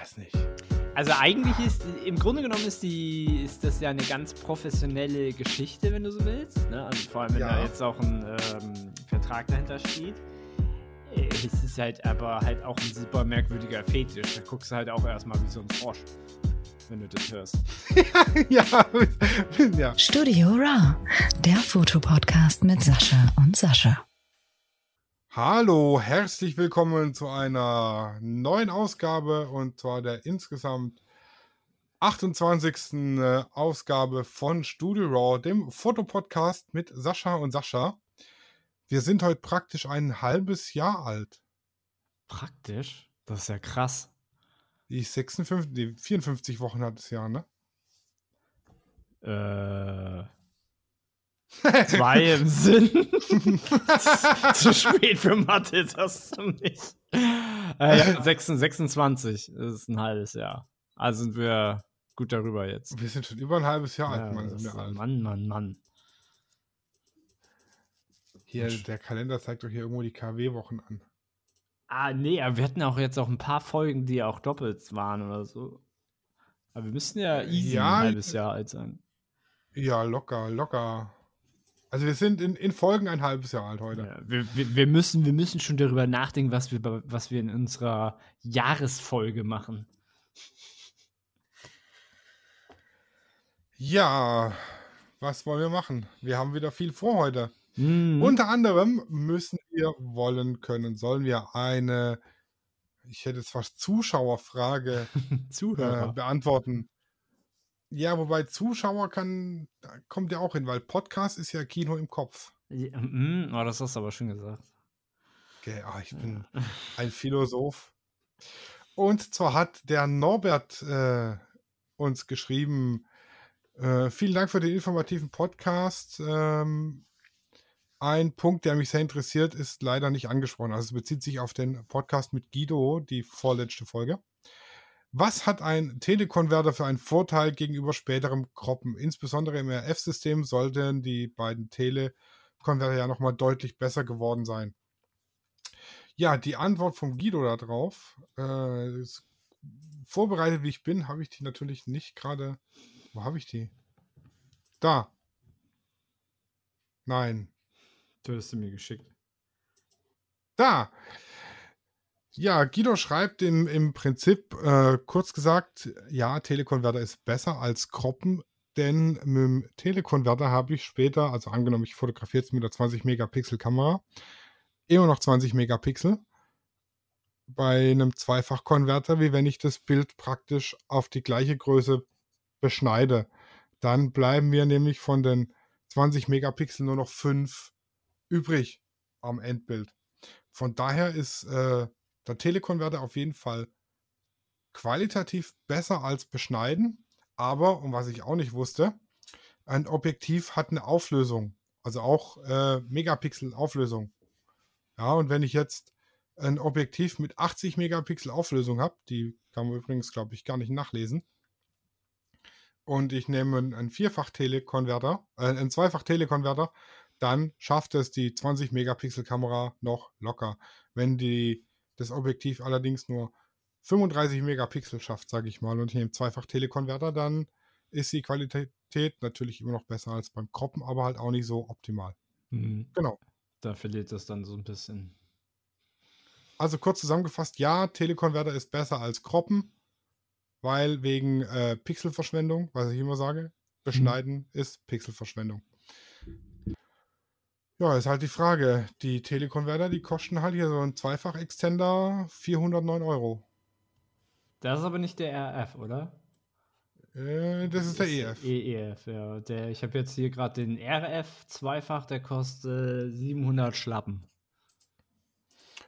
weiß nicht. Also eigentlich ist, im Grunde genommen ist das ja eine ganz professionelle Geschichte, wenn du so willst. Ne? Also vor allem, wenn da jetzt auch ein Vertrag dahinter steht. Es ist halt aber halt auch ein super merkwürdiger Fetisch. Da guckst du halt auch erstmal wie so ein Frosch, wenn du das hörst. Ja. Studio Raw, der Fotopodcast mit Sascha und Sascha. Hallo, herzlich willkommen zu einer neuen Ausgabe und zwar der insgesamt 28. Ausgabe von Studio Raw, dem Fotopodcast mit Sascha und Sascha. Wir sind heute praktisch ein halbes Jahr alt. Praktisch? Das ist ja krass. Die 54 Wochen hat das Jahr, ne? 2 im Sinn. Zu spät für Mathe, das du nicht. 26 das ist ein halbes Jahr. Also sind wir gut darüber jetzt. Wir sind schon über ein halbes Jahr alt, Mann. Hier, der Kalender zeigt doch hier irgendwo die KW-Wochen an. Ah, nee, aber wir hatten auch jetzt auch ein paar Folgen, die auch doppelt waren oder so. Aber wir müssten ja easy ein halbes Jahr alt sein. Ja, locker. Also wir sind in Folgen ein halbes Jahr alt heute. Ja, wir müssen schon darüber nachdenken, was wir in unserer Jahresfolge machen. Ja, was wollen wir machen? Wir haben wieder viel vor heute. Mhm. Unter anderem müssen wir, wollen, können, sollen wir eine, ich hätte jetzt fast Zuschauerfrage beantworten. Ja, wobei Zuschauer kommt ja auch hin, weil Podcast ist ja Kino im Kopf. Ja, das hast du aber schön gesagt. Okay, ich bin ein Philosoph. Und zwar hat der Norbert uns geschrieben, vielen Dank für den informativen Podcast. Ein Punkt, der mich sehr interessiert, ist leider nicht angesprochen. Also es bezieht sich auf den Podcast mit Guido, die vorletzte Folge. Was hat ein Telekonverter für einen Vorteil gegenüber späterem Kroppen? Insbesondere im RF-System sollten die beiden Telekonverter ja nochmal deutlich besser geworden sein. Ja, die Antwort vom Guido darauf, vorbereitet wie ich bin, habe ich die natürlich nicht gerade. Wo habe ich die? Da. Nein. Du hast sie mir geschickt. Da. Ja, Guido schreibt im Prinzip, kurz gesagt, ja, Telekonverter ist besser als Kroppen, denn mit dem Telekonverter habe ich später, also angenommen, ich fotografiere jetzt mit der 20-Megapixel-Kamera, immer noch 20 Megapixel bei einem Zweifachkonverter, wie wenn ich das Bild praktisch auf die gleiche Größe beschneide. Dann bleiben mir nämlich von den 20 Megapixel nur noch 5 übrig am Endbild. Von daher ist der Telekonverter auf jeden Fall qualitativ besser als beschneiden, aber, und was ich auch nicht wusste, ein Objektiv hat eine Auflösung, also auch Megapixel-Auflösung. Ja, und wenn ich jetzt ein Objektiv mit 80 Megapixel Auflösung habe, die kann man übrigens, glaube ich, gar nicht nachlesen, und ich nehme einen Zweifach-Telekonverter, dann schafft es die 20 Megapixel Kamera noch locker. Wenn das Objektiv allerdings nur 35 Megapixel schafft, sage ich mal, und ich nehme Zweifach-Telekonverter, dann ist die Qualität natürlich immer noch besser als beim Kroppen, aber halt auch nicht so optimal. Mhm. Genau. Da verliert das dann so ein bisschen. Also kurz zusammengefasst, ja, Telekonverter ist besser als Kroppen, weil wegen Pixelverschwendung, was ich immer sage, beschneiden ist Pixelverschwendung. Ja, ist halt die Frage. Die Telekonverter, die kosten halt hier so ein Zweifach-Extender 409 €. Das ist aber nicht der RF, oder? Das ist der EF. EF, ja. Ich habe jetzt hier gerade den RF-Zweifach, der kostet 700 Schlappen.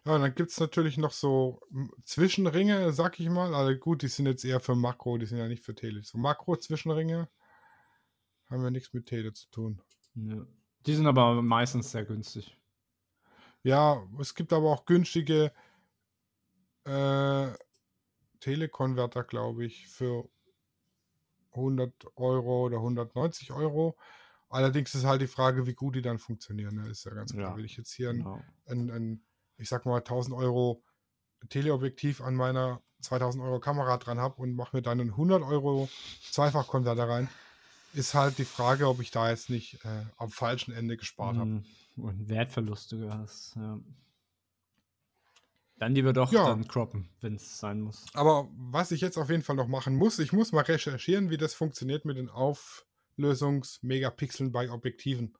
Ja, und dann gibt es natürlich noch so Zwischenringe, sag ich mal. Also gut, die sind jetzt eher für Makro, die sind ja nicht für Tele. So Makro-Zwischenringe haben ja nichts mit Tele zu tun. Ja. Die sind aber meistens sehr günstig. Ja, es gibt aber auch günstige Telekonverter, glaube ich, für 100 € oder 190 €. Allerdings ist halt die Frage, wie gut die dann funktionieren. Das ist ja ganz klar. Wenn ich jetzt hier ich sag mal 1000 € Teleobjektiv an meiner 2000 € Kamera dran habe und mache mir dann einen 100 € Zweifachkonverter rein, ist halt die Frage, ob ich da jetzt nicht am falschen Ende gespart habe. Und Wertverluste hast. Ja. Dann lieber doch dann croppen, wenn es sein muss. Aber was ich jetzt auf jeden Fall noch machen muss, ich muss mal recherchieren, wie das funktioniert mit den Auflösungs-Megapixeln bei Objektiven.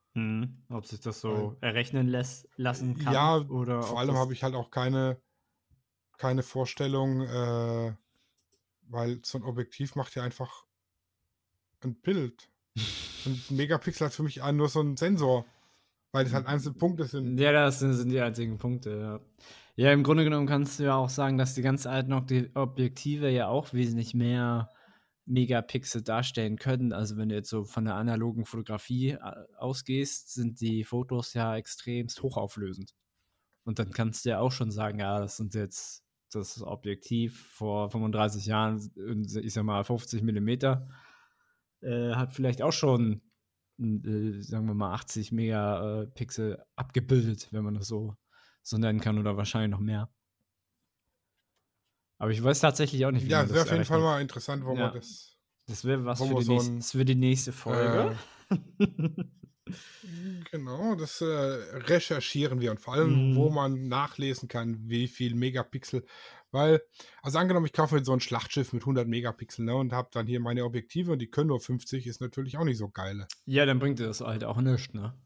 Ob sich das so errechnen lassen kann. Ja, oder vor allem habe ich halt auch keine Vorstellung, weil so ein Objektiv macht ja einfach ein Bild. Und Megapixel hat für mich nur so ein Sensor, weil es halt einzelne Punkte sind. Ja, das sind die einzigen Punkte, ja. Ja, im Grunde genommen kannst du ja auch sagen, dass die ganz alten Objektive ja auch wesentlich mehr Megapixel darstellen können. Also wenn du jetzt so von der analogen Fotografie ausgehst, sind die Fotos ja extremst hochauflösend. Und dann kannst du ja auch schon sagen, ja, das sind jetzt das Objektiv vor 35 Jahren, ich sag mal 50 Millimeter, hat vielleicht auch schon, sagen wir mal, 80 Megapixel abgebildet, wenn man das so nennen kann, oder wahrscheinlich noch mehr. Aber ich weiß tatsächlich auch nicht, wie man das errechnet. Ja, wäre auf jeden Fall mal interessant, wo man das... Das wäre was für die nächste Folge. Genau, das recherchieren wir, und vor allem, wo man nachlesen kann, wie viel Megapixel, weil, also angenommen, ich kaufe jetzt so ein Schlachtschiff mit 100 Megapixel, ne, und habe dann hier meine Objektive und die können nur 50, ist natürlich auch nicht so geil. Ja, dann bringt dir das halt auch nichts, ne.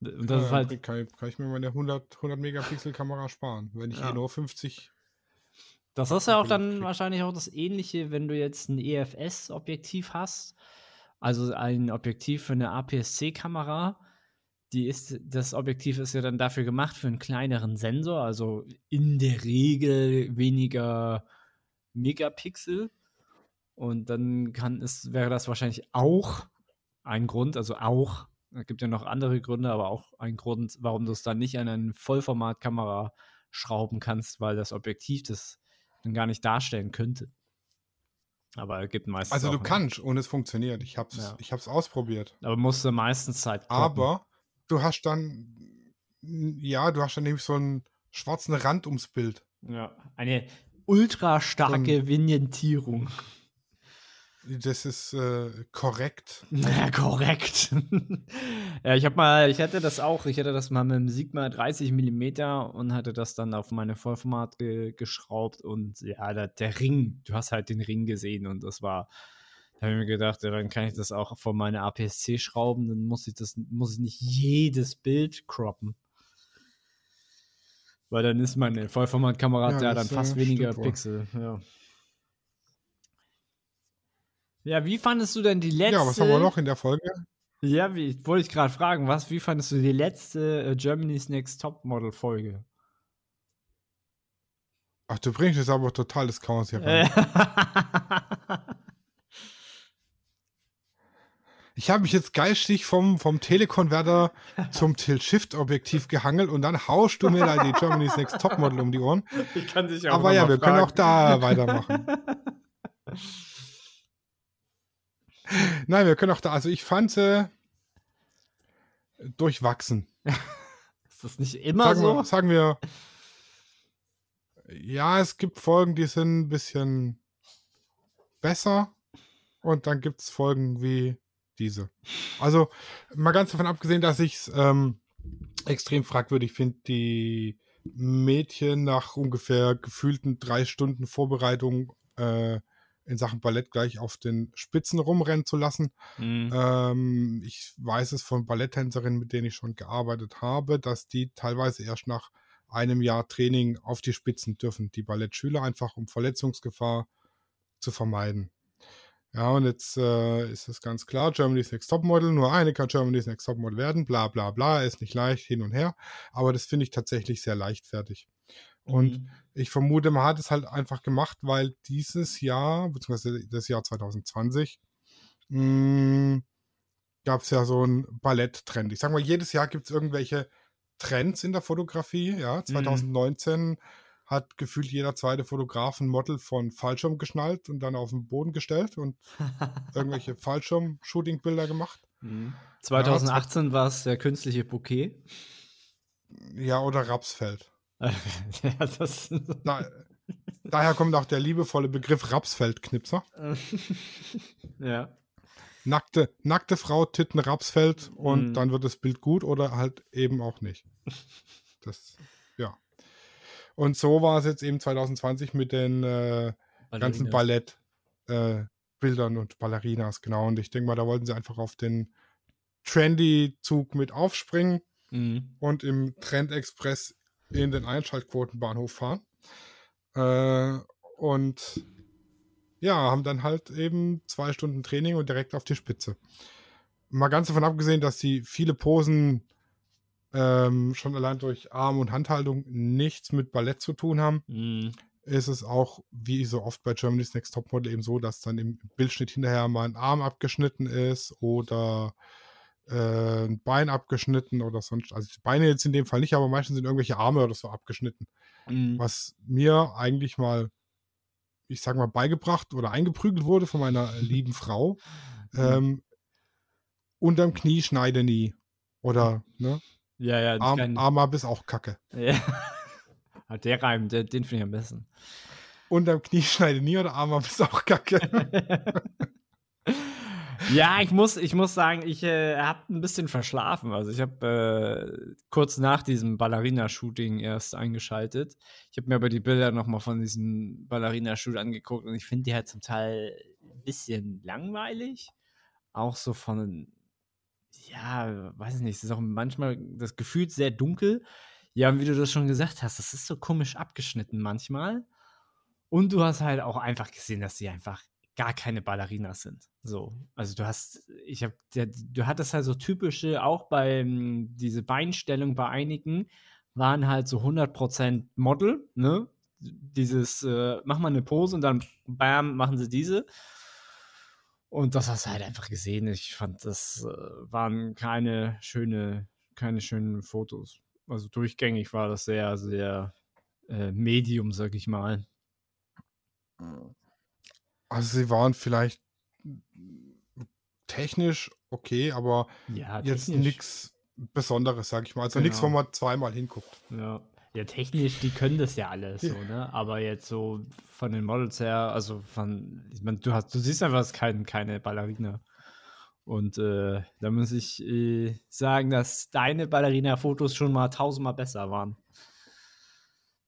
Und das ist halt... Kann ich mir meine 100 Megapixel Kamera sparen, wenn ich hier nur 50... Das ist ja auch dann wahrscheinlich auch das Ähnliche, wenn du jetzt ein EFS-Objektiv hast, also ein Objektiv für eine APS-C-Kamera. Das Objektiv ist ja dann dafür gemacht, für einen kleineren Sensor, also in der Regel weniger Megapixel. Und dann wäre das wahrscheinlich auch ein Grund, es gibt ja noch andere Gründe, aber auch ein Grund, warum du es dann nicht an eine Vollformatkamera schrauben kannst, weil das Objektiv das dann gar nicht darstellen könnte. Aber es gibt meistens... Also du kannst, und es funktioniert. Ich hab's ausprobiert. Aber musst du meistens Zeit gucken. Aber du hast dann... Ja, du hast dann nämlich so einen schwarzen Rand ums Bild. Ja, eine ultra starke Vignettierung. Das ist korrekt. Ja, korrekt. Ja, ich hatte das mal mit dem Sigma 30 mm und hatte das dann auf meine Vollformat geschraubt, und ja, der Ring, du hast halt den Ring gesehen, und da habe ich mir gedacht, ja, dann kann ich das auch von meiner APS-C schrauben, dann muss ich nicht jedes Bild croppen. Weil dann ist meine Vollformatkamera dann fast weniger Pixel, ja. Ja, wie fandest du denn die letzte... Ja, was haben wir noch in der Folge? Ja, wollte ich gerade fragen, wie fandest du die letzte Germany's Next Topmodel-Folge? Ach, du bringst jetzt aber total das Chaos hier rein. Ich habe mich jetzt geistig vom Telekonverter zum Tilt-Shift-Objektiv gehangelt, und dann haust du mir da die Germany's Next Topmodel um die Ohren. Ich kann dich auch aber wir fragen. Können auch da weitermachen. Nein, wir können auch da, also ich fand sie durchwachsen. Ist das nicht immer so? Sagen wir, ja, es gibt Folgen, die sind ein bisschen besser, und dann gibt es Folgen wie diese. Also mal ganz davon abgesehen, dass ich es extrem fragwürdig finde, die Mädchen nach ungefähr gefühlten 3 Stunden Vorbereitung in Sachen Ballett gleich auf den Spitzen rumrennen zu lassen. Ich weiß es von Balletttänzerinnen, mit denen ich schon gearbeitet habe, dass die teilweise erst nach einem Jahr Training auf die Spitzen dürfen, die Ballettschüler, einfach um Verletzungsgefahr zu vermeiden. Ja, und jetzt ist es ganz klar, Germany's Next Topmodel, nur eine kann Germany's Next Topmodel werden, bla bla bla, ist nicht leicht, hin und her, aber das finde ich tatsächlich sehr leichtfertig. Und ich vermute, man hat es halt einfach gemacht, weil dieses Jahr, beziehungsweise das Jahr 2020, gab es ja so einen Ballett-Trend. Ich sag mal, jedes Jahr gibt es irgendwelche Trends in der Fotografie. Ja, 2019 hat gefühlt jeder zweite Fotograf ein Model von Fallschirm geschnallt und dann auf den Boden gestellt und irgendwelche Fallschirm-Shooting-Bilder gemacht. 2018 war es der künstliche Bouquet. Ja, oder Rapsfeld. Ja, das na, daher kommt auch der liebevolle Begriff Rapsfeldknipser. Ja. Nackte Frau, Titten, Rapsfeld und dann wird das Bild gut oder halt eben auch nicht. Das, ja. Und so war es jetzt eben 2020 mit den ganzen Ballettbildern und Ballerinas, genau. Und ich denke mal, da wollten sie einfach auf den Trendy-Zug mit aufspringen und im Trendexpress in den Einschaltquotenbahnhof fahren. Und ja, haben dann halt eben 2 Stunden Training und direkt auf die Spitze. Mal ganz davon abgesehen, dass sie viele Posen schon allein durch Arm- und Handhaltung nichts mit Ballett zu tun haben, ist es auch, wie so oft bei Germany's Next Topmodel, eben so, dass dann im Bildschnitt hinterher mal ein Arm abgeschnitten ist oder ein Bein abgeschnitten oder sonst, also die Beine jetzt in dem Fall nicht, aber meistens sind irgendwelche Arme oder so abgeschnitten. Was mir eigentlich mal, ich sag mal, beigebracht oder eingeprügelt wurde von meiner lieben Frau. Unterm Knie schneide nie. Oder, ne? Ja, Arm ab ist auch Kacke. Ja. Der Reim, den finde ich am besten. Unterm Knie schneide nie oder Arm ab ist auch Kacke. Ja, ich muss sagen, ich habe ein bisschen verschlafen. Also ich habe kurz nach diesem Ballerina-Shooting erst eingeschaltet. Ich habe mir aber die Bilder nochmal von diesem Ballerina-Shoot angeguckt und ich finde die halt zum Teil ein bisschen langweilig. Auch so von, ja, weiß ich nicht, es ist auch manchmal das Gefühl sehr dunkel. Ja, und wie du das schon gesagt hast, das ist so komisch abgeschnitten manchmal. Und du hast halt auch einfach gesehen, dass sie einfach gar keine Ballerinas sind. So, also du hattest halt so typische, auch bei diese Beinstellung bei einigen, waren halt so 100% Model, ne? Dieses, mach mal eine Pose und dann bam, machen sie diese. Und das hast du halt einfach gesehen. Ich fand, das waren keine schönen Fotos. Also durchgängig war das sehr, sehr Medium, sag ich mal. Also sie waren vielleicht technisch okay, aber ja, jetzt nichts Besonderes, sag ich mal. Also nichts, wo man zweimal hinguckt. Ja, technisch, die können das ja alles so, ne? Aber jetzt so von den Models her, also von, ich meine, du siehst einfach keine Ballerina. Und da muss ich sagen, dass deine Ballerina-Fotos schon mal 1000-mal besser waren,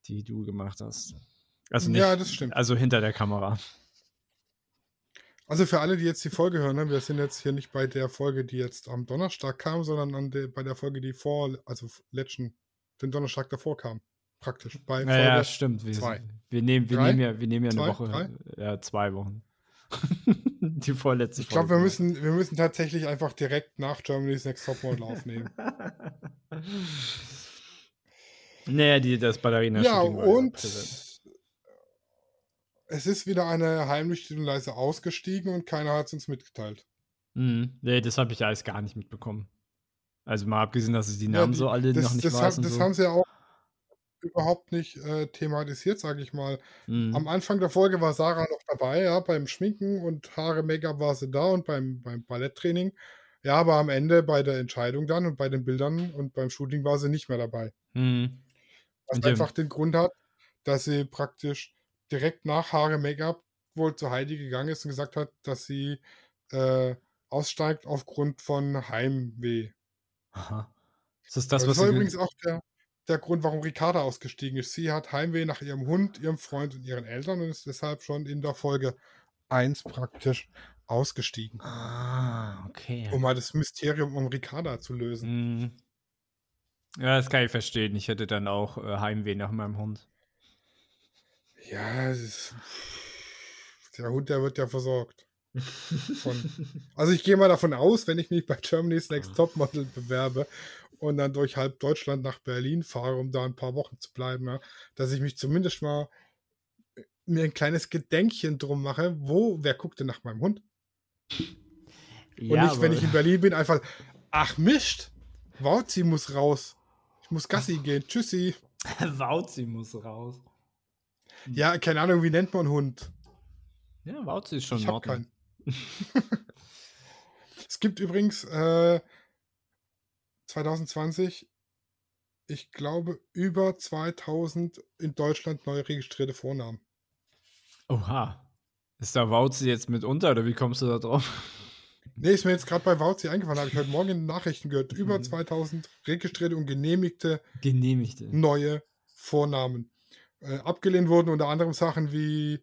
die du gemacht hast. Also nicht, ja, das stimmt. Also hinter der Kamera. Also für alle, die jetzt die Folge hören, wir sind jetzt hier nicht bei der Folge, die jetzt am Donnerstag kam, sondern bei der Folge, die den Donnerstag davor kam, praktisch. Bei Folge ja, stimmt. Wir nehmen ja eine Woche. 3? Ja, 2 Wochen. Die vorletzte Folge. Ich glaube, wir müssen tatsächlich einfach direkt nach Germany's Next Topmodel aufnehmen. Naja, das Ballerina-Shooting war und präsent. Es ist wieder eine heimlich und leise ausgestiegen und keiner hat es uns mitgeteilt. Nee, das habe ich alles gar nicht mitbekommen. Also mal abgesehen, dass ich die Namen so alle noch nicht weiß. Das haben sie ja auch überhaupt nicht thematisiert, sage ich mal. Am Anfang der Folge war Sarah noch dabei, ja, beim Schminken und Haare, Make-up war sie da und beim Balletttraining. Ja, aber am Ende bei der Entscheidung dann und bei den Bildern und beim Shooting war sie nicht mehr dabei. Was einfach den Grund hat, dass sie praktisch direkt nach Haare Make-up wohl zu Heidi gegangen ist und gesagt hat, dass sie aussteigt aufgrund von Heimweh. Aha. Das war übrigens auch der Grund, warum Ricarda ausgestiegen ist. Sie hat Heimweh nach ihrem Hund, ihrem Freund und ihren Eltern und ist deshalb schon in der Folge 1 praktisch ausgestiegen. Ah, okay. Um mal das Mysterium um Ricarda zu lösen. Ja, das kann ich verstehen. Ich hätte dann auch Heimweh nach meinem Hund. Ja, der Hund, der wird ja versorgt. Also ich gehe mal davon aus, wenn ich mich bei Germany's Next Topmodel bewerbe und dann durch halb Deutschland nach Berlin fahre, um da ein paar Wochen zu bleiben, ja, dass ich mich zumindest mal mir ein kleines Gedenkchen drum mache, wer guckt denn nach meinem Hund? Und nicht, wenn ich in Berlin bin, einfach, ach Mist, Wauzi muss raus. Ich muss Gassi gehen, tschüssi. Wauzi muss raus. Ja, keine Ahnung, wie nennt man Hund? Ja, Wauzi ist schon in Ordnung. Es gibt übrigens 2020 ich glaube, über 2000 in Deutschland neu registrierte Vornamen. Oha. Ist da Wauzi jetzt mit unter, oder wie kommst du da drauf? Nee, ist mir jetzt gerade bei Wauzi eingefallen, habe ich heute Morgen in den Nachrichten gehört. Über 2000 registrierte und genehmigte neue Vornamen. Abgelehnt wurden unter anderem Sachen wie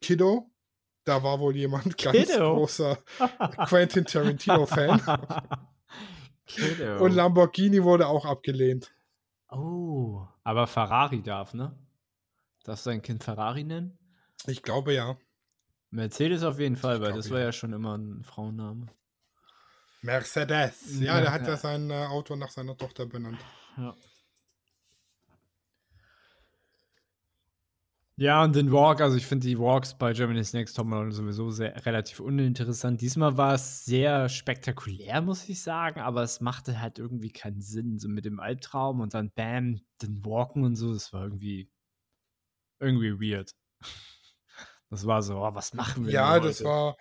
Kiddo. Da war wohl jemand ganz großer Quentin Tarantino-Fan. Kiddo. Und Lamborghini wurde auch abgelehnt. Oh, aber Ferrari darf, ne? Darfst du dein Kind Ferrari nennen? Ich glaube, ja. Mercedes auf jeden Fall, weil das war ja schon immer ein Frauenname. Mercedes. Ja, der hat ja sein Auto nach seiner Tochter benannt. Ja. Ja, und den Walk, also ich finde die Walks bei Germany's Next Topmodel sowieso relativ uninteressant. Diesmal war es sehr spektakulär, muss ich sagen, aber es machte halt irgendwie keinen Sinn. So mit dem Albtraum und dann bam, den Walken und so, das war irgendwie weird. Das war so, oh, was machen wir denn heute? Das war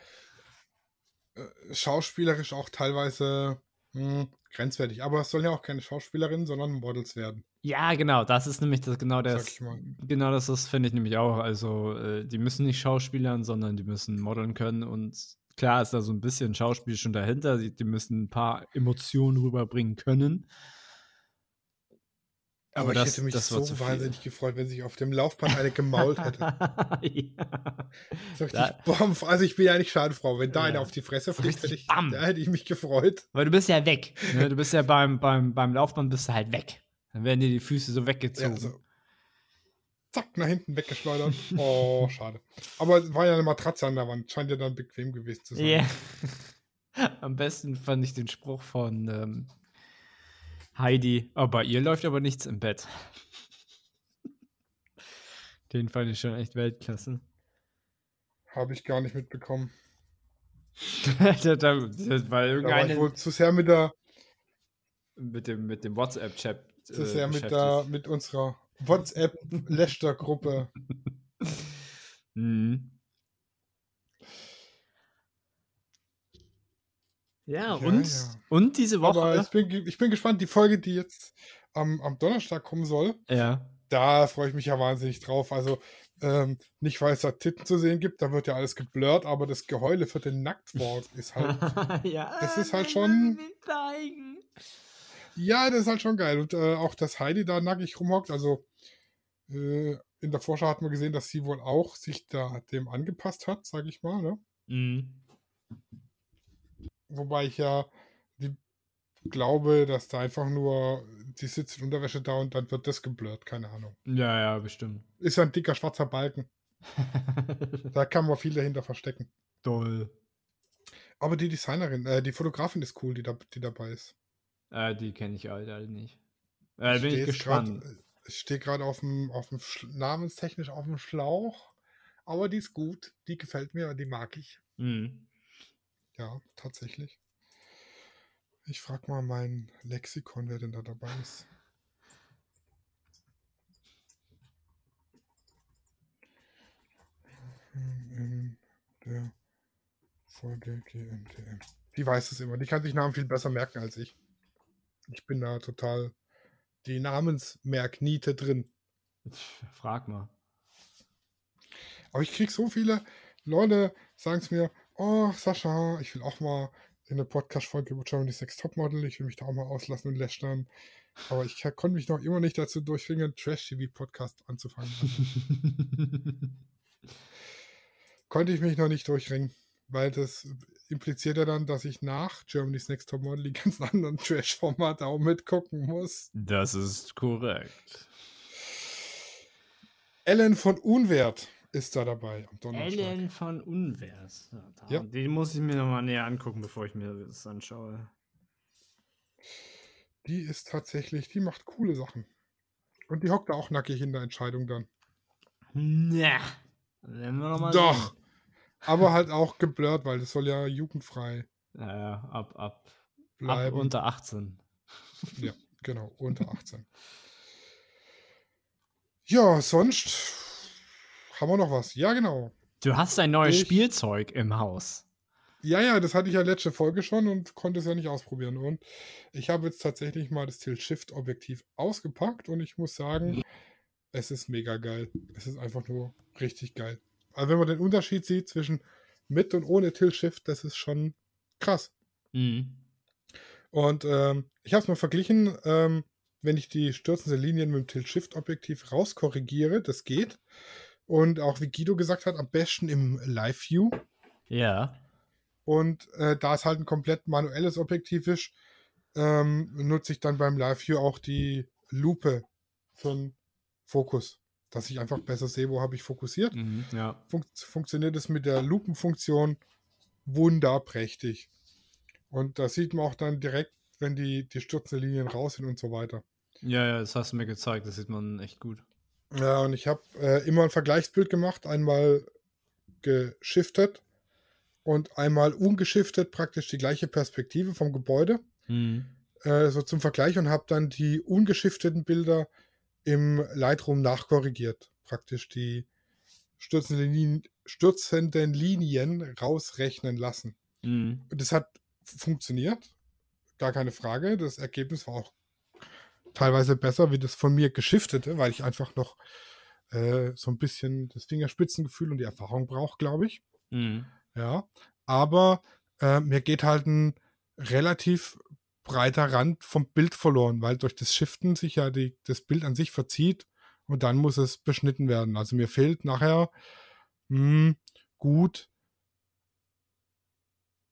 schauspielerisch auch teilweise grenzwertig. Aber es sollen ja auch keine Schauspielerinnen, sondern Models werden. Ja, genau. Das ist nämlich das finde ich nämlich auch. Also die müssen nicht schauspielern, sondern die müssen modeln können. Und klar ist da so ein bisschen Schauspiel schon dahinter. Die müssen ein paar Emotionen rüberbringen können. Aber ich hätte mich so wahnsinnig gefreut, wenn sich auf dem Laufband eine gemault hätte. Ja. So richtig Bomb. Also ich bin ja nicht Schadenfrau. Wenn da einer auf die Fresse fliegt, hätte ich mich gefreut. Weil du bist ja weg. Ne? Du bist ja beim Laufband bist du halt weg. Dann werden dir die Füße so weggezogen. Ja, so. Zack, nach hinten weggeschleudert. Oh, schade. Aber es war ja eine Matratze an der Wand. Scheint ja dann bequem gewesen zu sein. Yeah. Am besten fand ich den Spruch von Heidi, bei ihr läuft aber nichts im Bett. Den fand ich schon echt Weltklasse. Habe ich gar nicht mitbekommen. Da war ich wohl zu sehr mit dem WhatsApp-Chat. Zu sehr mit unserer WhatsApp-Lächter-Gruppe. Mhm. Ja. Und diese Woche. Aber ich bin gespannt, die Folge, die jetzt am Donnerstag kommen soll, da freue ich mich ja wahnsinnig drauf. Also nicht, weil es da Titten zu sehen gibt, da wird ja alles geblurrt, aber das Geheule für den Nacktwalk ist halt, das ist halt schon... Ja, das ist halt schon geil. Und auch, dass Heidi da nackig rumhockt, also in der Vorschau hat man gesehen, dass sie wohl auch sich da dem angepasst hat, sage ich mal, ne? Mhm. Wobei ich ja glaube, dass da einfach nur die sitzt in Unterwäsche da und dann wird das geblurrt, keine Ahnung. Ja, bestimmt. Ist ja ein dicker schwarzer Balken. Da kann man viel dahinter verstecken. Toll. Aber die Designerin, die Fotografin ist cool, die dabei ist. Die kenne ich halt nicht. Bin ich gespannt. Ich stehe gerade namenstechnisch auf dem Schlauch, aber die ist gut, die gefällt mir und die mag ich. Mhm. Ja, tatsächlich. Ich frage mal mein Lexikon, wer denn da dabei ist. In der Folge GNTM. Die weiß es immer. Die kann sich Namen viel besser merken als ich. Ich bin da total die Namensmerkniete drin. Frag mal. Aber ich kriege so viele Leute, sagen es mir, oh, Sascha, ich will auch mal in eine Podcast-Folge über Germany's Next Topmodel, ich will mich da auch mal auslassen und lästern. Aber ich konnte mich noch immer nicht dazu durchringen, einen Trash-TV-Podcast anzufangen. Konnte ich mich noch nicht durchringen, weil das impliziert ja dann, dass ich nach Germany's Next Topmodel die ganzen anderen Trash-Formate auch mitgucken muss. Das ist korrekt. Ellen von Unwerth ist da dabei am Donnerstag. Ellen von Unwerth. Ja. Die muss ich mir nochmal näher angucken, bevor ich mir das anschaue. Die ist tatsächlich, die macht coole Sachen. Und die hockt da auch nackig in der Entscheidung dann. Na, werden wir nochmal sehen. Doch, aber halt auch geblurrt, weil das soll ja jugendfrei bleiben. Ab unter 18. Ja, genau, unter 18. Ja, sonst... Haben wir noch was? Ja, genau. Du hast ein neues Spielzeug im Haus. Ja, das hatte ich ja letzte Folge schon und konnte es ja nicht ausprobieren. Und ich habe jetzt tatsächlich mal das Tilt-Shift-Objektiv ausgepackt und ich muss sagen, es ist mega geil. Es ist einfach nur richtig geil. Also wenn man den Unterschied sieht zwischen mit und ohne Tilt-Shift, das ist schon krass. Mhm. Und ich habe es mal verglichen, wenn ich die stürzenden Linien mit dem Tilt-Shift-Objektiv rauskorrigiere, das geht. Und auch wie Guido gesagt hat, am besten im Live-View. Ja. Und da es halt ein komplett manuelles Objektiv ist, nutze ich dann beim Live-View auch die Lupe für den Fokus, dass ich einfach besser sehe, wo habe ich fokussiert. Mhm, ja. Funktioniert es mit der Lupenfunktion wunderprächtig. Und da sieht man auch dann direkt, wenn die stürzenden Linien raus sind und so weiter. Ja, das hast du mir gezeigt, das sieht man echt gut. Ja, und ich habe immer ein Vergleichsbild gemacht, einmal geschiftet und einmal ungeschiftet praktisch die gleiche Perspektive vom Gebäude. Mhm. So zum Vergleich und habe dann die ungeschifteten Bilder im Lightroom nachkorrigiert. Praktisch die stürzenden Linien rausrechnen lassen. Mhm. Und das hat funktioniert, gar keine Frage. Das Ergebnis war auch teilweise besser wie das von mir geschiftete, weil ich einfach noch so ein bisschen das Fingerspitzengefühl und die Erfahrung brauche, glaube ich. Mhm. Ja, aber mir geht halt ein relativ breiter Rand vom Bild verloren, weil durch das Shiften sich ja das Bild an sich verzieht und dann muss es beschnitten werden. Also mir fehlt nachher gut.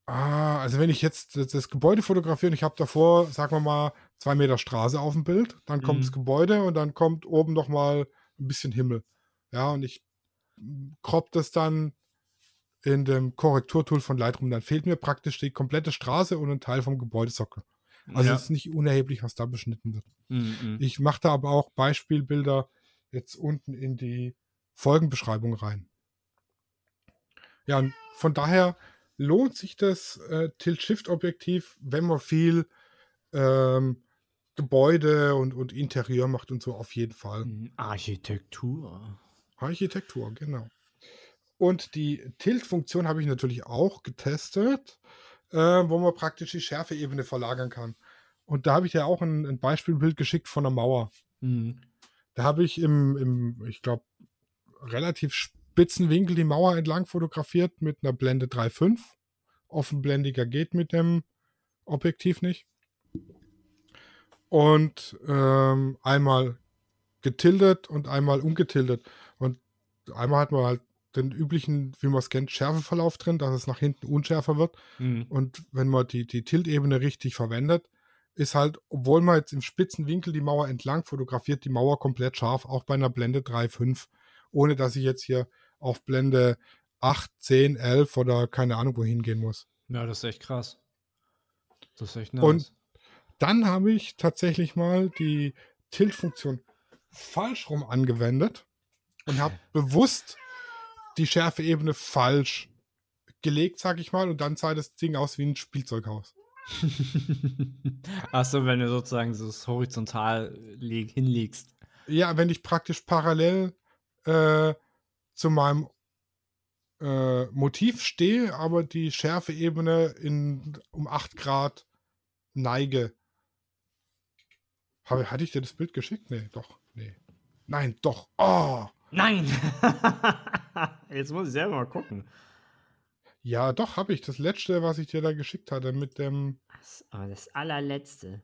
Also wenn ich jetzt das Gebäude fotografiere und ich habe davor, sagen wir mal, 2 Meter Straße auf dem Bild, dann kommt das Gebäude und dann kommt oben nochmal ein bisschen Himmel. Ja, und ich kropp das dann in dem Korrekturtool von Lightroom, dann fehlt mir praktisch die komplette Straße und ein Teil vom Gebäudesockel. Also es ist nicht unerheblich, was da beschnitten wird. Mhm. Ich mache da aber auch Beispielbilder jetzt unten in die Folgenbeschreibung rein. Ja, und von daher lohnt sich das Tilt-Shift-Objektiv, wenn man viel Gebäude und Interieur macht und so, auf jeden Fall. Architektur, genau. Und die Tilt-Funktion habe ich natürlich auch getestet, wo man praktisch die Schärfeebene verlagern kann. Und da habe ich ja auch ein Beispielbild geschickt von einer Mauer. Mhm. Da habe ich ich glaube, relativ spitzen Winkel die Mauer entlang fotografiert mit einer Blende 3.5. Offenblendiger geht mit dem Objektiv nicht. Und einmal getildet und einmal ungetildet. Und einmal hat man halt den üblichen, wie man scannt, Schärfeverlauf drin, dass es nach hinten unschärfer wird. Mhm. Und wenn man die Tilt-Ebene richtig verwendet, ist halt, obwohl man jetzt im spitzen Winkel die Mauer entlang fotografiert, die Mauer komplett scharf, auch bei einer Blende 3.5, ohne dass ich jetzt hier auf Blende 8, 10, 11 oder keine Ahnung wohin gehen muss. Ja, das ist echt krass. Das ist echt nice. Und dann habe ich tatsächlich mal die Tilt-Funktion falsch rum angewendet und habe bewusst die Schärfeebene falsch gelegt, sag ich mal, und dann sah das Ding aus wie ein Spielzeughaus. Achso, wenn du sozusagen so das horizontal hinlegst. Ja, wenn ich praktisch parallel zu meinem Motiv stehe, aber die Schärfeebene um 8 Grad neige. Hatte ich dir das Bild geschickt? Nee, doch. Nee. Nein, doch. Oh! Nein! Jetzt muss ich selber mal gucken. Ja, doch, habe ich. Das letzte, was ich dir da geschickt hatte mit dem... Aber das allerletzte.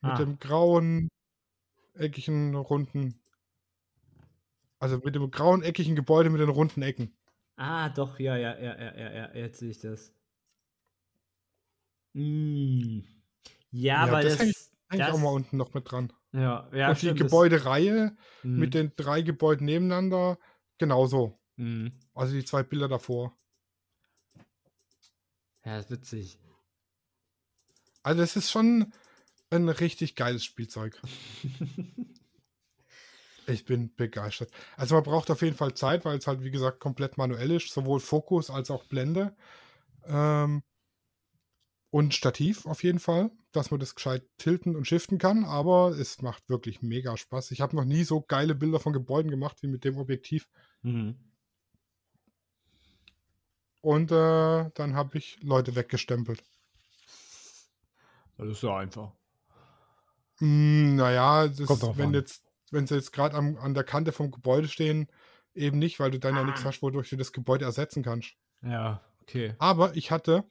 Mit dem grauen, eckigen, runden... Also mit dem grauen, eckigen Gebäude mit den runden Ecken. Doch, ja, jetzt sehe ich das. Ja, aber das... Eigentlich auch mal unten noch mit dran. Ja, und stimmt, die Gebäudereihe mit den 3 Gebäuden nebeneinander genauso. Mhm. Also die 2 Bilder davor. Ja, das ist witzig. Also es ist schon ein richtig geiles Spielzeug. Ich bin begeistert. Also man braucht auf jeden Fall Zeit, weil es halt, wie gesagt, komplett manuell ist. Sowohl Fokus als auch Blende. Und Stativ auf jeden Fall, dass man das gescheit tilten und shiften kann, aber es macht wirklich mega Spaß. Ich habe noch nie so geile Bilder von Gebäuden gemacht wie mit dem Objektiv. Mhm. Und dann habe ich Leute weggestempelt. Das ist ja einfach. Naja, wenn sie jetzt gerade an der Kante vom Gebäude stehen, eben nicht, weil du dann ja nichts hast, wodurch du das Gebäude ersetzen kannst. Ja, okay. Aber ich hatte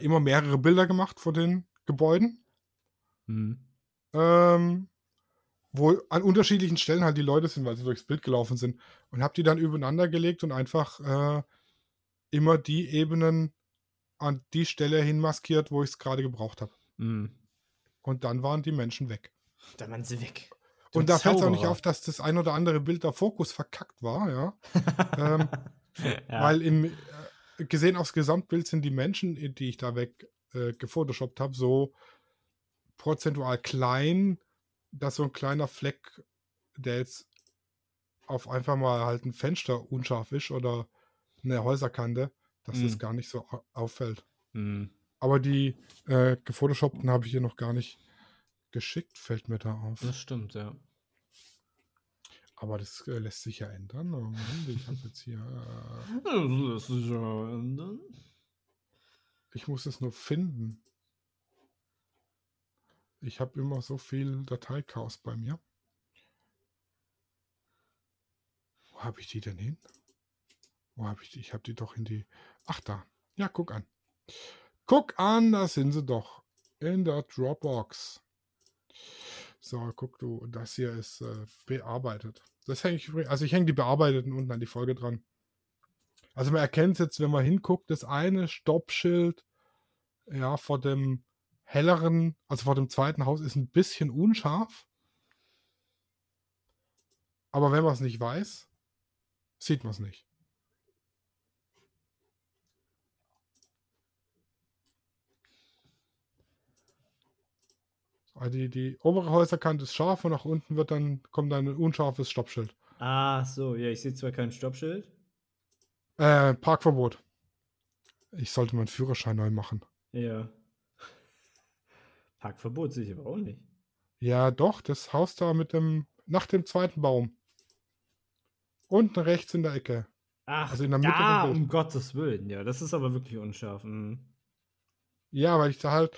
immer mehrere Bilder gemacht von den Gebäuden. Mhm. Wo an unterschiedlichen Stellen halt die Leute sind, weil sie durchs Bild gelaufen sind. Und habe die dann übereinander gelegt und einfach immer die Ebenen an die Stelle hin maskiert, wo ich es gerade gebraucht habe. Mhm. Und dann waren die Menschen weg. Dann waren sie weg. Du und da fällt es auch nicht auf, dass das ein oder andere Bild der Fokus verkackt war, ja. Ja. Weil gesehen aufs Gesamtbild sind die Menschen, die ich da weg gefotoshoppt habe, so prozentual klein, dass so ein kleiner Fleck, der jetzt auf einfach mal halt ein Fenster unscharf ist oder eine Häuserkante, dass das gar nicht so auffällt. Mhm. Aber die gefotoshoppten habe ich hier noch gar nicht geschickt, fällt mir da auf. Das stimmt, ja. Aber das lässt sich ja ändern. Moment, ich habe jetzt hier... das lässt sich ja ändern. Ich muss es nur finden. Ich habe immer so viel Dateichaos bei mir. Wo habe ich die denn hin? Wo habe ich die? Ich habe die doch in die... Ach, da. Ja, guck an. Guck an, da sind sie doch. In der Dropbox. So, guck du, das hier ist bearbeitet. Das hänge ich, also ich hänge die bearbeiteten unten an die Folge dran. Also man erkennt es jetzt, wenn man hinguckt, das eine Stoppschild, ja, vor dem helleren, also vor dem zweiten Haus ist ein bisschen unscharf. Aber wenn man es nicht weiß, sieht man es nicht. Die obere Häuserkante ist scharf und nach unten kommt dann ein unscharfes Stoppschild. Ah, so, ja, ich sehe zwar kein Stoppschild. Parkverbot. Ich sollte meinen Führerschein neu machen. Ja. Parkverbot sehe ich aber auch nicht. Ja, doch, das Haus da nach dem zweiten Baum. Unten rechts in der Ecke. Ach, also in der Mitte vom Bild. Um Gottes Willen, ja, das ist aber wirklich unscharf. Mhm. Ja, weil ich da halt,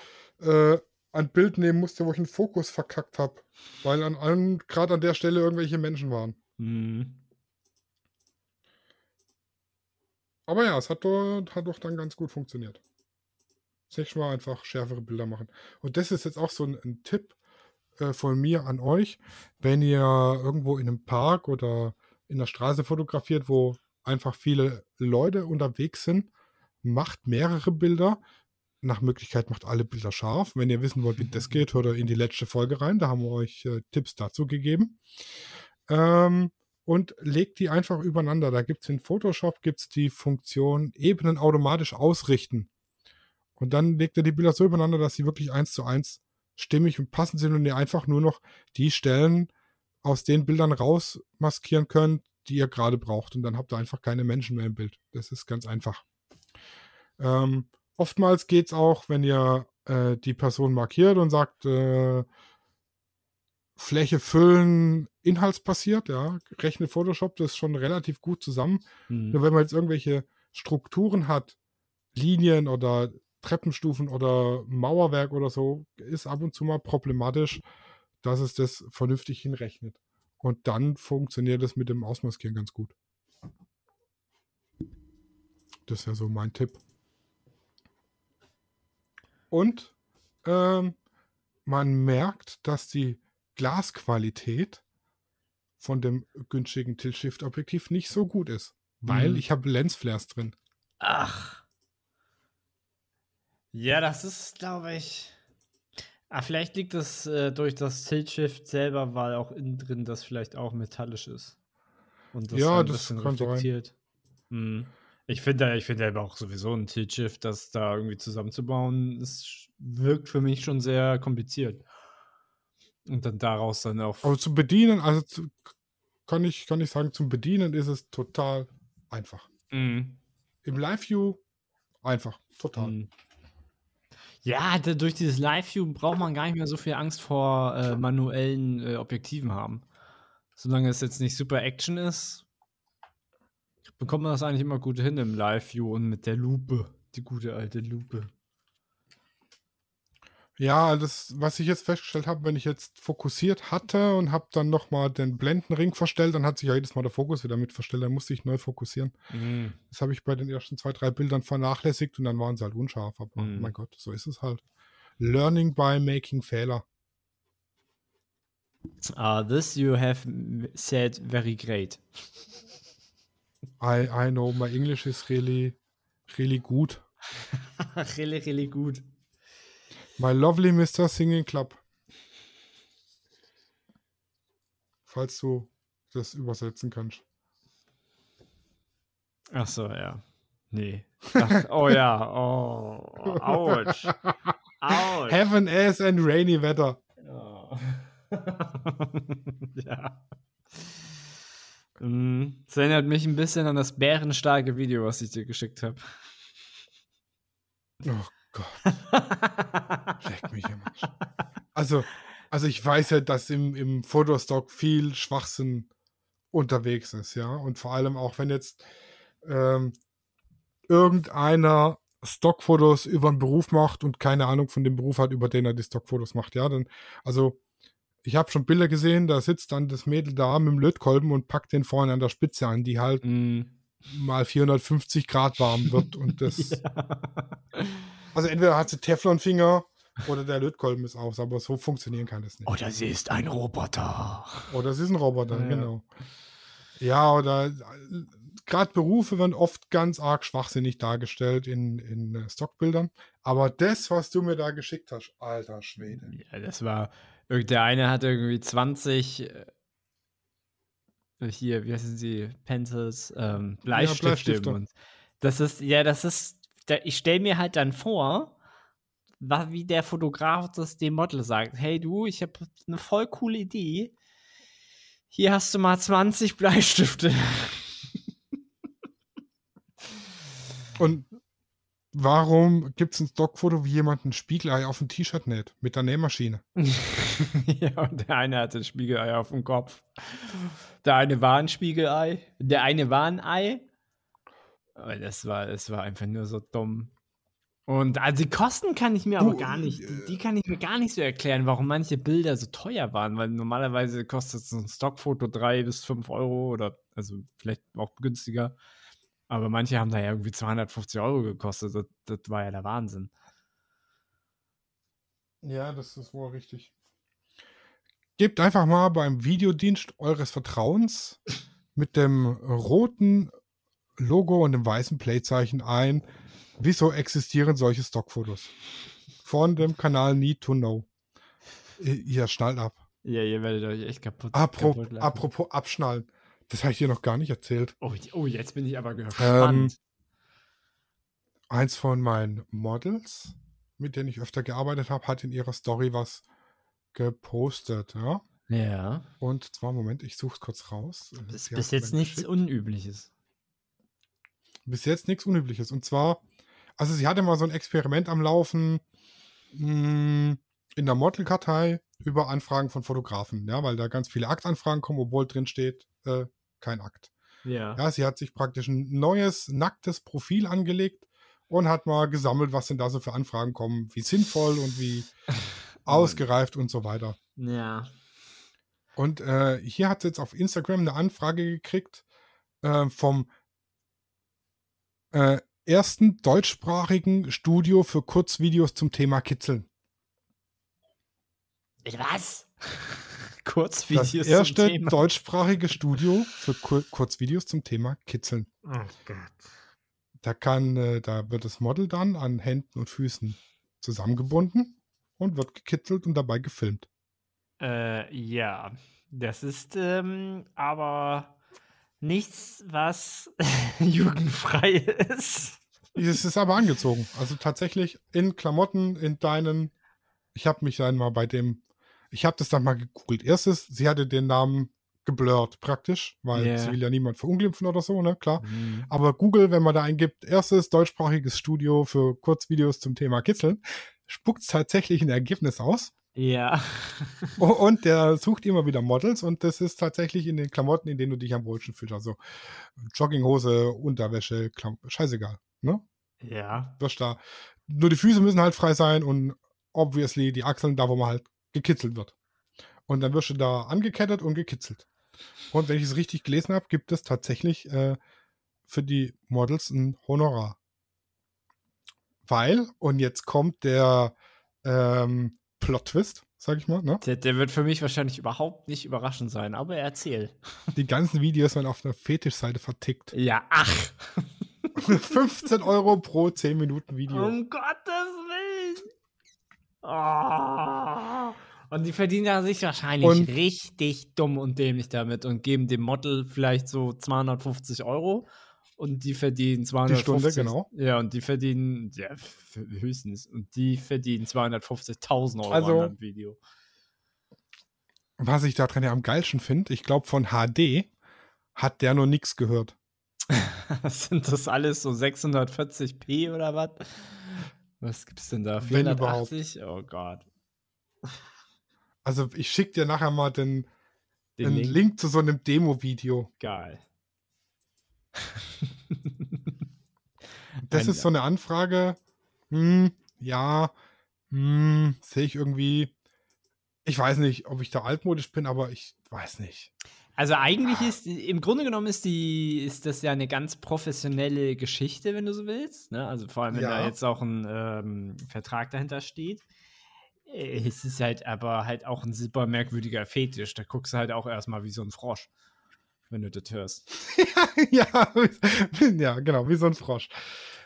ein Bild nehmen musste, wo ich einen Fokus verkackt habe, weil an allem, gerade an der Stelle, irgendwelche Menschen waren. Mhm. Aber ja, es hat doch dann ganz gut funktioniert. Das nächste Mal einfach schärfere Bilder machen. Und das ist jetzt auch so ein Tipp von mir an euch, wenn ihr irgendwo in einem Park oder in der Straße fotografiert, wo einfach viele Leute unterwegs sind, macht mehrere Bilder. Nach Möglichkeit macht alle Bilder scharf. Wenn ihr wissen wollt, wie das geht, hört ihr in die letzte Folge rein. Da haben wir euch Tipps dazu gegeben. Und legt die einfach übereinander. Da gibt es in Photoshop die Funktion Ebenen automatisch ausrichten. Und dann legt ihr die Bilder so übereinander, dass sie wirklich 1:1 stimmig und passend sind und ihr einfach nur noch die Stellen aus den Bildern raus maskieren könnt, die ihr gerade braucht. Und dann habt ihr einfach keine Menschen mehr im Bild. Das ist ganz einfach. Oftmals geht es auch, wenn ihr die Person markiert und sagt, Fläche füllen, inhaltsbasiert, ja, rechnet Photoshop das schon relativ gut zusammen. Mhm. Nur wenn man jetzt irgendwelche Strukturen hat, Linien oder Treppenstufen oder Mauerwerk oder so, ist ab und zu mal problematisch, dass es das vernünftig hinrechnet. Und dann funktioniert das mit dem Ausmaskieren ganz gut. Das ist ja so mein Tipp. Und man merkt, dass die Glasqualität von dem günstigen Tilt-Shift-Objektiv nicht so gut ist, weil ich habe Lensflares drin. Ach. Ja, das ist, glaube ich... vielleicht liegt das durch das Tilt-Shift selber, weil auch innen drin das vielleicht auch metallisch ist. Und das ein bisschen reflektiert. Mhm. Ich finde aber auch sowieso ein Tilt-Shift, das da irgendwie zusammenzubauen, das wirkt für mich schon sehr kompliziert. Und dann daraus dann auch... Aber zum Bedienen, kann ich sagen, zum Bedienen ist es total einfach. Mhm. Im Live-View einfach, total. Mhm. Ja, durch dieses Live-View braucht man gar nicht mehr so viel Angst vor manuellen Objektiven haben. Solange es jetzt nicht super Action ist, bekommt man das eigentlich immer gut hin im Live-View und mit der Lupe, die gute alte Lupe. Ja, das, was ich jetzt festgestellt habe, wenn ich jetzt fokussiert hatte und habe dann nochmal den Blendenring verstellt, dann hat sich ja jedes Mal der Fokus wieder mit verstellt, dann musste ich neu fokussieren. Mhm. Das habe ich bei den ersten 2, 3 Bildern vernachlässigt und dann waren sie halt unscharf. Aber mein Gott, so ist es halt. Learning by making Fehler. This you have said very great. I know, my English is really, really good. Really, really good. My lovely Mr. Singing Club. Falls du das übersetzen kannst. Ach so, ja. Nee. Ach, oh ja. Oh. Ouch. Ouch. Heaven, ass and rainy weather. Oh. Ja. Das erinnert mich ein bisschen an das bärenstarke Video, was ich dir geschickt habe. Oh Gott. Leck mich im Arsch. Also ich weiß ja, dass im Fotostock viel Schwachsinn unterwegs ist, ja. Und vor allem auch, wenn jetzt irgendeiner Stockfotos über einen Beruf macht und keine Ahnung von dem Beruf hat, über den er die Stockfotos macht, ja. Dann, also ich habe schon Bilder gesehen, da sitzt dann das Mädel da mit dem Lötkolben und packt den vorne an der Spitze an, die halt mal 450 Grad warm wird und das... Ja. Also entweder hat sie Teflonfinger oder der Lötkolben ist aus, aber so funktionieren kann das nicht. Oder sie ist ein Roboter. Oder sie ist ein Roboter, ja. Genau. Ja, oder gerade Berufe werden oft ganz arg schwachsinnig dargestellt in Stockbildern, aber das, was du mir da geschickt hast, alter Schwede. Ja, das war... Der eine hat irgendwie 20 hier, wie heißen sie, Pencils, Bleistifte. Ja, Bleistifte. Und ich stelle mir halt dann vor, wie der Fotograf das dem Model sagt, hey du, ich habe eine voll coole Idee, hier hast du mal 20 Bleistifte. Und warum gibt es ein Stockfoto, wie jemand ein Spiegelei auf dem T-Shirt näht? Mit der Nähmaschine. Ja, und der eine hatte ein Spiegelei auf dem Kopf. Der eine war ein Spiegelei. Der eine war ein Ei. Aber das war einfach nur so dumm. Und also die Kosten kann ich mir aber gar nicht, die kann ich mir gar nicht so erklären, warum manche Bilder so teuer waren. Weil normalerweise kostet so ein Stockfoto 3 bis 5 Euro oder also vielleicht auch günstiger. Aber manche haben da ja irgendwie 250 Euro gekostet. Das war ja der Wahnsinn. Ja, das ist wohl richtig. Gebt einfach mal beim Videodienst eures Vertrauens mit dem roten Logo und dem weißen Playzeichen ein. Wieso existieren solche Stockfotos? Von dem Kanal Need to Know. Ihr schnallt ab. Ja, ihr werdet euch echt kaputt. Apropos abschnallen. Das habe ich dir noch gar nicht erzählt. Oh, jetzt bin ich aber gespannt. Eins von meinen Models, mit denen ich öfter gearbeitet habe, hat in ihrer Story was gepostet. Ja. Ja. Und zwar, Moment, ich suche es kurz raus. Das ist bis jetzt nichts Unübliches. Bis jetzt nichts Unübliches. Und zwar, also sie hatte mal so ein Experiment am Laufen in der Modelkartei über Anfragen von Fotografen, ja, weil da ganz viele Aktanfragen kommen, obwohl drin steht, kein Akt. Ja. Ja, sie hat sich praktisch ein neues, nacktes Profil angelegt und hat mal gesammelt, was denn da so für Anfragen kommen, wie sinnvoll und wie ausgereift und so weiter. Ja. Und hier hat sie jetzt auf Instagram eine Anfrage gekriegt vom ersten deutschsprachigen Studio für Kurzvideos zum Thema Kitzeln. Was? Kurzvideos zum Thema. Das erste deutschsprachige Studio für Kurzvideos zum Thema Kitzeln. Oh Gott. Da wird das Model dann an Händen und Füßen zusammengebunden und wird gekitzelt und dabei gefilmt. Ja, das ist aber nichts, was jugendfrei ist. Es ist aber angezogen. Also tatsächlich in Klamotten, in deinen... Ich habe mich dann mal bei dem... Ich habe das dann mal gegoogelt. Erstens, sie hatte den Namen geblurrt praktisch, weil sie will ja niemand verunglimpfen oder so, ne, klar. Mhm. Aber Google, wenn man da eingibt, erstes deutschsprachiges Studio für Kurzvideos zum Thema Kitzeln, spuckt es tatsächlich ein Ergebnis aus. Ja. Und der sucht immer wieder Models und das ist tatsächlich in den Klamotten, in denen du dich am wohlsten fühlst. Also Jogginghose, Unterwäsche, scheißegal, ne? Ja. Du hast da, nur die Füße müssen halt frei sein und obviously die Achseln, da wo man halt gekitzelt wird. Und dann wirst du da angekettet und gekitzelt. Und wenn ich es richtig gelesen habe, gibt es tatsächlich für die Models ein Honorar. Weil, und jetzt kommt der Plot-Twist, sag ich mal. Ne? Der wird für mich wahrscheinlich überhaupt nicht überraschend sein, aber erzähl. Die ganzen Videos werden auf einer Fetischseite vertickt. Ja, ach! 15 € pro 10-Minuten-Video. Um Gottes Willen! Oh. Und die verdienen sich wahrscheinlich und richtig dumm und dämlich damit und geben dem Model vielleicht so 250 € und die verdienen 250. Die Stunde, genau. Ja, und die verdienen, ja, höchstens, und die verdienen 250.000 € also, an dem Video. Was ich da dran ja am geilsten finde, ich glaube von HD hat der noch nichts gehört. Sind das alles so 640p oder was? Was gibt's denn da? 480? Wenn überhaupt. Oh Gott. Also ich schicke dir nachher mal den Link zu so einem Demo-Video. Geil. Das ist so eine Anfrage. Sehe ich irgendwie. Ich weiß nicht, ob ich da altmodisch bin, aber ich weiß nicht. Also eigentlich ist, im Grunde genommen ist das ja eine ganz professionelle Geschichte, wenn du so willst. Ne? Also vor allem, wenn da jetzt auch ein Vertrag dahinter steht. Es ist halt aber halt auch ein super merkwürdiger Fetisch. Da guckst du halt auch erstmal wie so ein Frosch, wenn du das hörst. Ja, genau, wie so ein Frosch.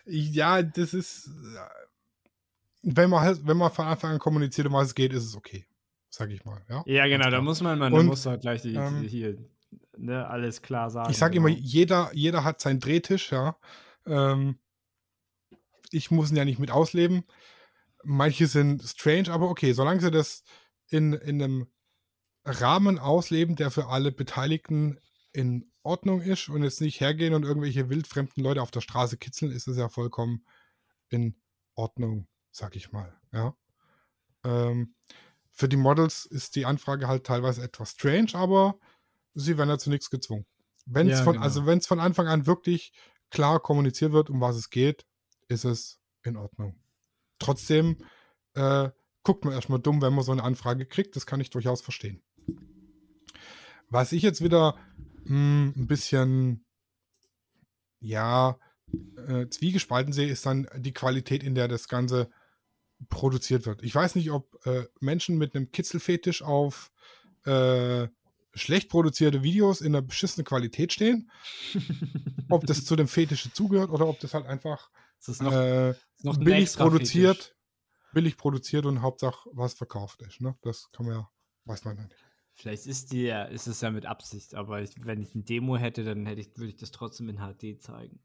Ja, das ist, wenn man von Anfang an kommuniziert, um was es geht, ist es okay, sag ich mal. Ja, ja genau, da muss man muss halt gleich alles klar sagen. Ich sag immer, jeder hat seinen Drehtisch, ja. Ich muss ihn ja nicht mit ausleben. Manche sind strange, aber okay, solange sie das in einem Rahmen ausleben, der für alle Beteiligten in Ordnung ist und jetzt nicht hergehen und irgendwelche wildfremden Leute auf der Straße kitzeln, ist es ja vollkommen in Ordnung, sag ich mal. Ja. Für die Models ist die Anfrage halt teilweise etwas strange, aber sie werden ja zu nichts gezwungen. Wenn es von Anfang an wirklich klar kommuniziert wird, um was es geht, ist es in Ordnung. Trotzdem guckt man erstmal dumm, wenn man so eine Anfrage kriegt. Das kann ich durchaus verstehen. Was ich jetzt wieder ein bisschen zwiegespalten sehe, ist dann die Qualität, in der das Ganze produziert wird. Ich weiß nicht, ob Menschen mit einem Kitzelfetisch auf schlecht produzierte Videos in einer beschissenen Qualität stehen, ob das zu dem Fetische zugehört oder ob das halt einfach ist noch billig produziert und Hauptsache was verkauft ist. Ne? Das kann man ja, weiß man ja nicht. Vielleicht ist es ja mit Absicht, aber wenn ich eine Demo hätte, dann würde ich das trotzdem in HD zeigen.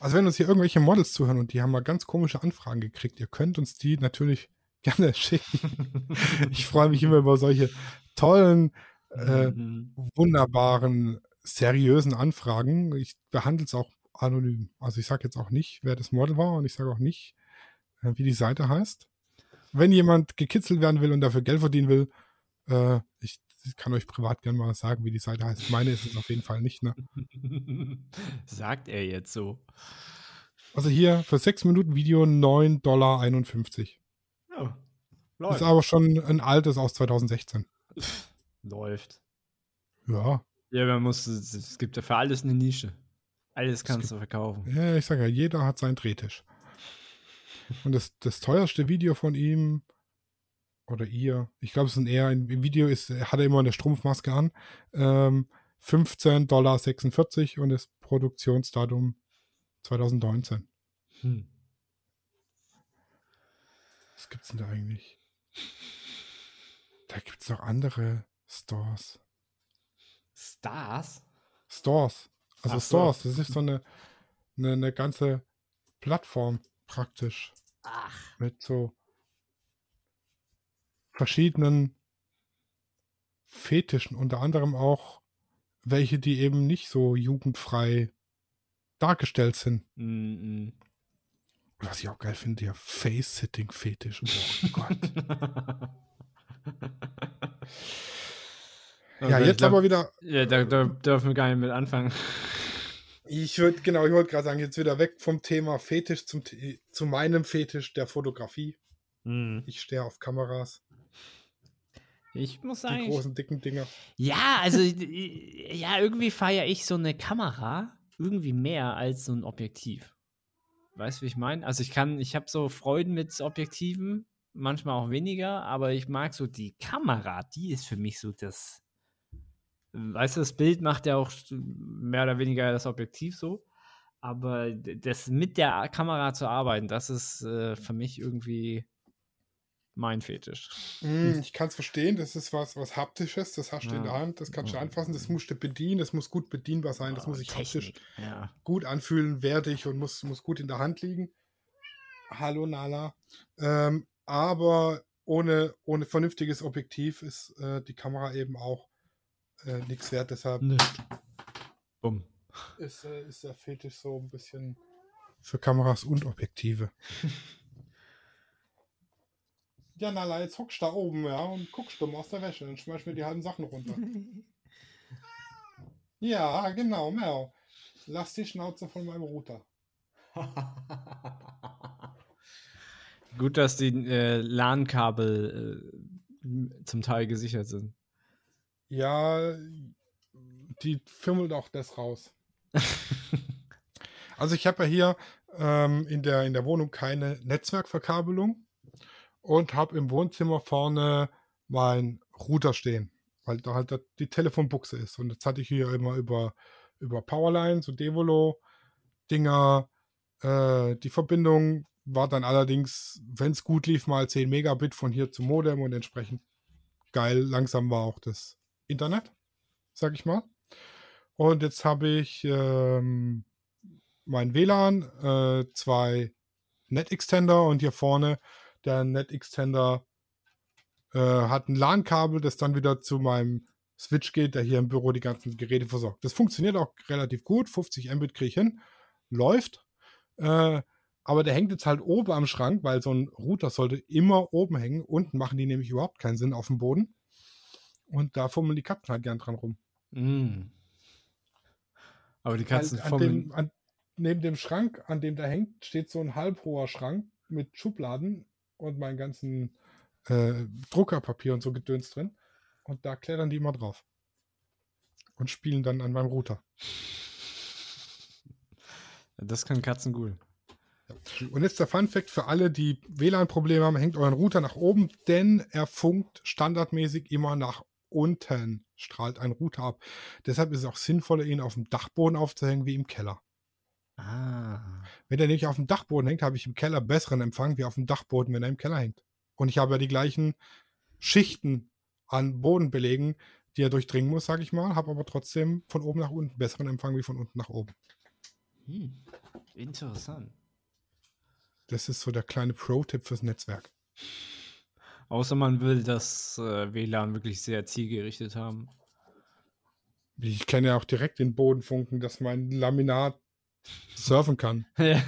Also wenn uns hier irgendwelche Models zuhören und die haben mal ganz komische Anfragen gekriegt, ihr könnt uns die natürlich gerne schicken. Ich freue mich immer über solche tollen, wunderbaren, seriösen Anfragen. Ich behandle es auch anonym. Also ich sage jetzt auch nicht, wer das Model war und ich sage auch nicht, wie die Seite heißt. Wenn jemand gekitzelt werden will und dafür Geld verdienen will, ich kann euch privat gerne mal sagen, wie die Seite heißt. Meine ist es auf jeden Fall nicht, ne? Sagt er jetzt so. Also hier für 6 Minuten Video $9,51. Ja, läuft. Ist aber schon ein altes aus 2016. Läuft. Ja. Ja, es gibt ja für alles eine Nische. Alles kannst du verkaufen. Ja, ich sage ja, jeder hat seinen Drehtisch. Und das teuerste Video von ihm oder ihr, ich glaube, es sind eher im Video, hat er immer eine Strumpfmaske an, $15,46 und das Produktionsdatum 2019. Was gibt's denn da eigentlich? Da gibt es noch andere Stores. Stars? Stores. Also Stores, das ist so eine ganze Plattform praktisch. Ach. Mit so verschiedenen Fetischen, unter anderem auch welche, die eben nicht so jugendfrei dargestellt sind. Mm-mm. Was ich auch geil finde, der Face-Sitting-Fetisch. Oh Gott. Ja, jetzt glaub, aber wieder. Ja, da dürfen wir gar nicht mit anfangen. Ich wollte gerade sagen, jetzt wieder weg vom Thema Fetisch zu meinem Fetisch der Fotografie. Hm. Ich stehe auf Kameras. Ich muss sagen. Die großen, dicken Dinger. Ja, also, ja, irgendwie feiere ich so eine Kamera irgendwie mehr als so ein Objektiv. Weißt du, wie ich meine? Also, ich habe so Freuden mit Objektiven, manchmal auch weniger, aber ich mag so die Kamera, die ist für mich so das. Weißt du, das Bild macht ja auch mehr oder weniger das Objektiv so, aber das mit der Kamera zu arbeiten, das ist für mich irgendwie mein Fetisch. Ich kann es verstehen, das ist was Haptisches, das hast du in der Hand, das kannst du anfassen, das musst du bedienen, das muss gut bedienbar sein, das muss sich Technik, haptisch gut anfühlen, wertig und muss gut in der Hand liegen. Hallo Nala. Aber ohne vernünftiges Objektiv ist die Kamera eben auch nichts wert, deshalb ist der Fetisch so ein bisschen für Kameras und Objektive. Ja, Nala, jetzt hockst du da oben und guckst dumm aus der Wäsche, dann schmeißt mir die halben Sachen runter. Ja, genau, Mel. Lass die Schnauze von meinem Router. Gut, dass die LAN-Kabel zum Teil gesichert sind. Ja, die fimmelt auch das raus. Also ich habe ja hier in der Wohnung keine Netzwerkverkabelung und habe im Wohnzimmer vorne meinen Router stehen, weil da halt die Telefonbuchse ist. Und jetzt hatte ich hier immer über Powerline, so Devolo-Dinger, die Verbindung war dann allerdings, wenn es gut lief, mal 10 Megabit von hier zum Modem und entsprechend geil langsam war auch das Internet, sag ich mal. Und jetzt habe ich mein WLAN, 2 Net-Extender und hier vorne der Net-Extender hat ein LAN-Kabel, das dann wieder zu meinem Switch geht, der hier im Büro die ganzen Geräte versorgt. Das funktioniert auch relativ gut, 50 Mbit kriege ich hin, läuft. Aber der hängt jetzt halt oben am Schrank, weil so ein Router sollte immer oben hängen. Unten machen die nämlich überhaupt keinen Sinn auf dem Boden. Und da fummeln die Katzen halt gern dran rum. Mm. Aber die Katzen fummeln... Neben dem Schrank, an dem da hängt, steht so ein halbhoher Schrank mit Schubladen und meinen ganzen Druckerpapier und so Gedöns drin. Und da klettern die immer drauf. Und spielen dann an meinem Router. Das können Katzen gut. Und jetzt der Funfact für alle, die WLAN-Probleme haben, hängt euren Router nach oben, denn er funkt standardmäßig immer nach unten, strahlt ein Router ab. Deshalb ist es auch sinnvoller, ihn auf dem Dachboden aufzuhängen wie im Keller. Ah. Wenn er nämlich auf dem Dachboden hängt, habe ich im Keller besseren Empfang wie auf dem Dachboden, wenn er im Keller hängt. Und ich habe ja die gleichen Schichten an Bodenbelägen, die er durchdringen muss, sage ich mal, habe aber trotzdem von oben nach unten besseren Empfang wie von unten nach oben. Interessant. Das ist so der kleine Pro-Tipp fürs Netzwerk. Außer man will das WLAN wirklich sehr zielgerichtet haben. Ich kann ja auch direkt den Boden funken, dass mein Laminat surfen kann. Ja.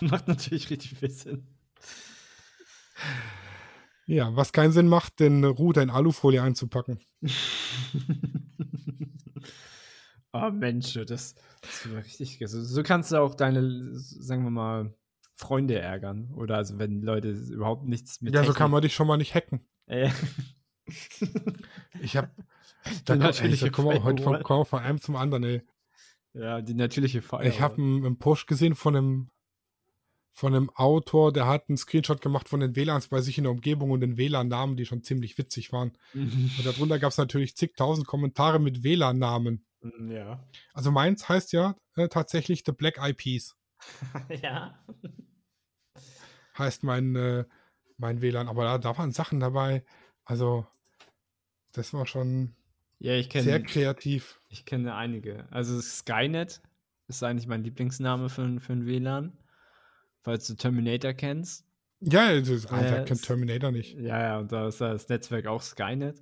Macht natürlich richtig viel Sinn. Ja, was keinen Sinn macht, den Router in Alufolie einzupacken. Oh Mensch, das war richtig. So kannst du auch deine, sagen wir mal, Freunde ärgern. Oder also wenn Leute überhaupt nichts mit. Ja, Technik. So kann man dich schon mal nicht hacken. Ich habe da natürlich heute von einem zum anderen, ey. Ja, die natürliche Firewall. Ich habe einen Push gesehen von einem Autor, der hat einen Screenshot gemacht von den WLANs bei sich in der Umgebung und den WLAN-Namen, die schon ziemlich witzig waren. Und darunter gab es natürlich zigtausend Kommentare mit WLAN-Namen. Ja. Also meins heißt ja tatsächlich The Black Eyed Peas. Ja. Heißt mein WLAN. Aber da waren Sachen dabei. Also das war schon sehr kreativ. Ich kenne einige. Also Skynet ist eigentlich mein Lieblingsname für ein WLAN. Falls du Terminator kennst. Ja, ich kenne Terminator nicht. Ja, und da ist das Netzwerk auch Skynet.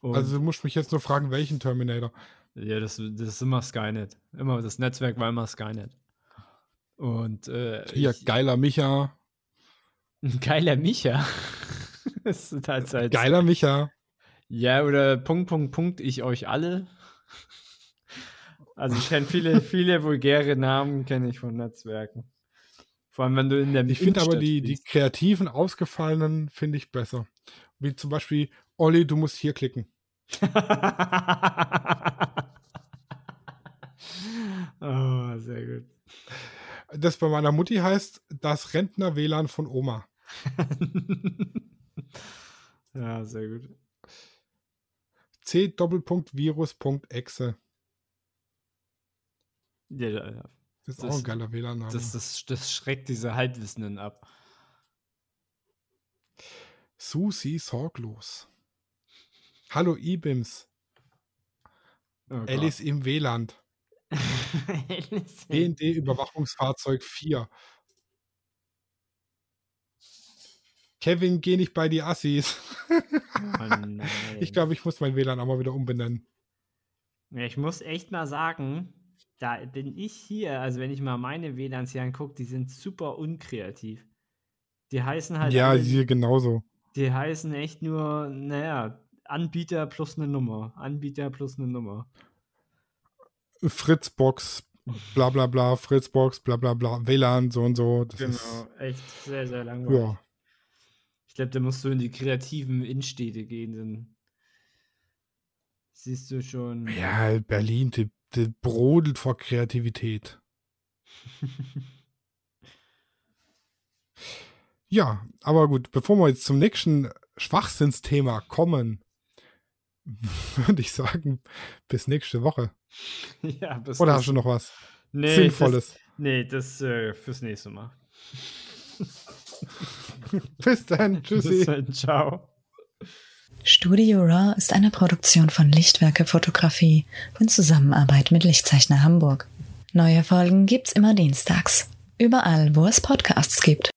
Und also du musst mich jetzt nur fragen, welchen Terminator? Ja, das ist immer Skynet. Immer das Netzwerk war immer Skynet. Und geiler Micha. Geiler Micha? Das ist halt geiler Micha. Ja, oder ... ich euch alle. Also ich kenne viele, viele vulgäre Namen kenne ich von Netzwerken. Vor allem, wenn du in der Ich finde aber die kreativen, ausgefallenen finde ich besser. Wie zum Beispiel, Olli, du musst hier klicken. Oh, sehr gut. Das bei meiner Mutti heißt, das Rentner-WLAN von Oma. Ja, sehr gut. C:\virus.exe. Ja. Das ist auch ein geiler WLAN-Name. Das schreckt diese Halbwissenden ab. Susi sorglos. Hallo IBIMS. Oh, Alice im WLAN. BND Überwachungsfahrzeug 4. Kevin, geh nicht bei die Assis. Oh, ich glaube, ich muss mein WLAN auch mal wieder umbenennen. Ich muss echt mal sagen, da bin ich hier, also wenn ich mal meine WLANs hier angucke, die sind super unkreativ. Die heißen halt... Ja, hier genauso. Die heißen echt nur, naja, Anbieter plus eine Nummer. Fritzbox, bla bla bla, Fritzbox, bla bla bla, WLAN, so und so. Das ist echt sehr, sehr langweilig. Ja. Ich glaube, da musst du in die kreativen Innenstädte gehen, dann siehst du schon... Ja, Berlin, die brodelt vor Kreativität. Ja, aber gut, bevor wir jetzt zum nächsten Schwachsinnsthema kommen, würde ich sagen, bis nächste Woche. Ja, bis Oder hast du noch was Sinnvolles? Das fürs nächste Mal. Bis dann, tschüssi. Bis dann, ciao. Studio Raw ist eine Produktion von Lichtwerke Fotografie in Zusammenarbeit mit Lichtzeichner Hamburg. Neue Folgen gibt's immer dienstags. Überall, wo es Podcasts gibt.